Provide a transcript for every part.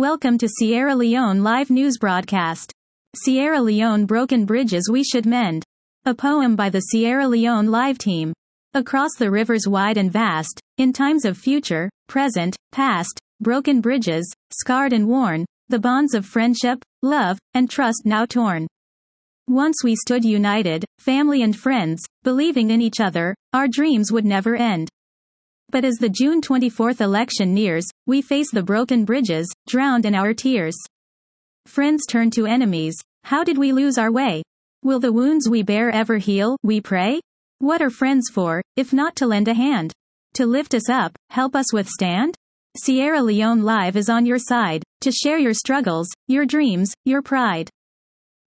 Welcome to Sierra Leone Live News Broadcast. Sierra Leone: Broken Bridges We Should Mend. A poem by the Sierra Leone Live team. Across the rivers wide and vast, in times of future, present, past, broken bridges, scarred and worn, the bonds of friendship, love, and trust now torn. Once we stood united, family and friends, believing in each other, our dreams would never end. But as the June 24th election nears, we face the broken bridges, drowned in our tears. Friends turn to enemies. How did we lose our way? Will the wounds we bear ever heal, we pray? What are friends for, if not to lend a hand? To lift us up, help us withstand? Sierra Leone Live is on your side, to share your struggles, your dreams, your pride.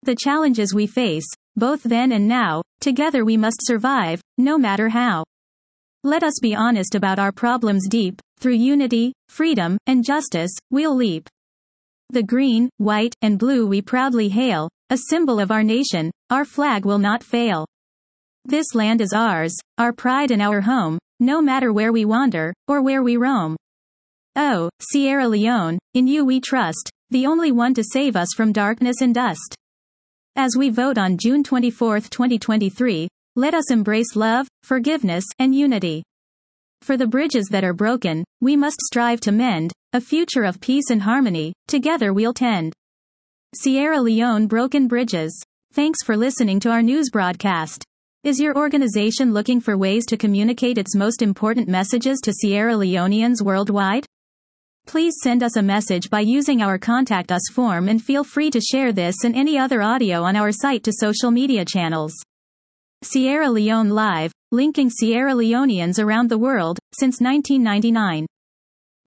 The challenges we face, both then and now, together we must survive, no matter how. Let us be honest about our problems deep. Through unity, freedom, and justice, we'll leap. The green, white, and blue we proudly hail, a symbol of our nation, our flag will not fail. This land is ours, our pride and our home, no matter where we wander, or where we roam. Oh, Sierra Leone, in you we trust, the only one to save us from darkness and dust. As we vote on June 24, 2023, let us embrace love, forgiveness, and unity. For the bridges that are broken, we must strive to mend, a future of peace and harmony, together we'll tend. Sierra Leone: Broken Bridges. Thanks for listening to our news broadcast. Is your organization looking for ways to communicate its most important messages to Sierra Leoneans worldwide? Please send us a message by using our Contact Us form and feel free to share this and any other audio on our site to social media channels. Sierra Leone Live, linking Sierra Leoneans around the world, since 1999.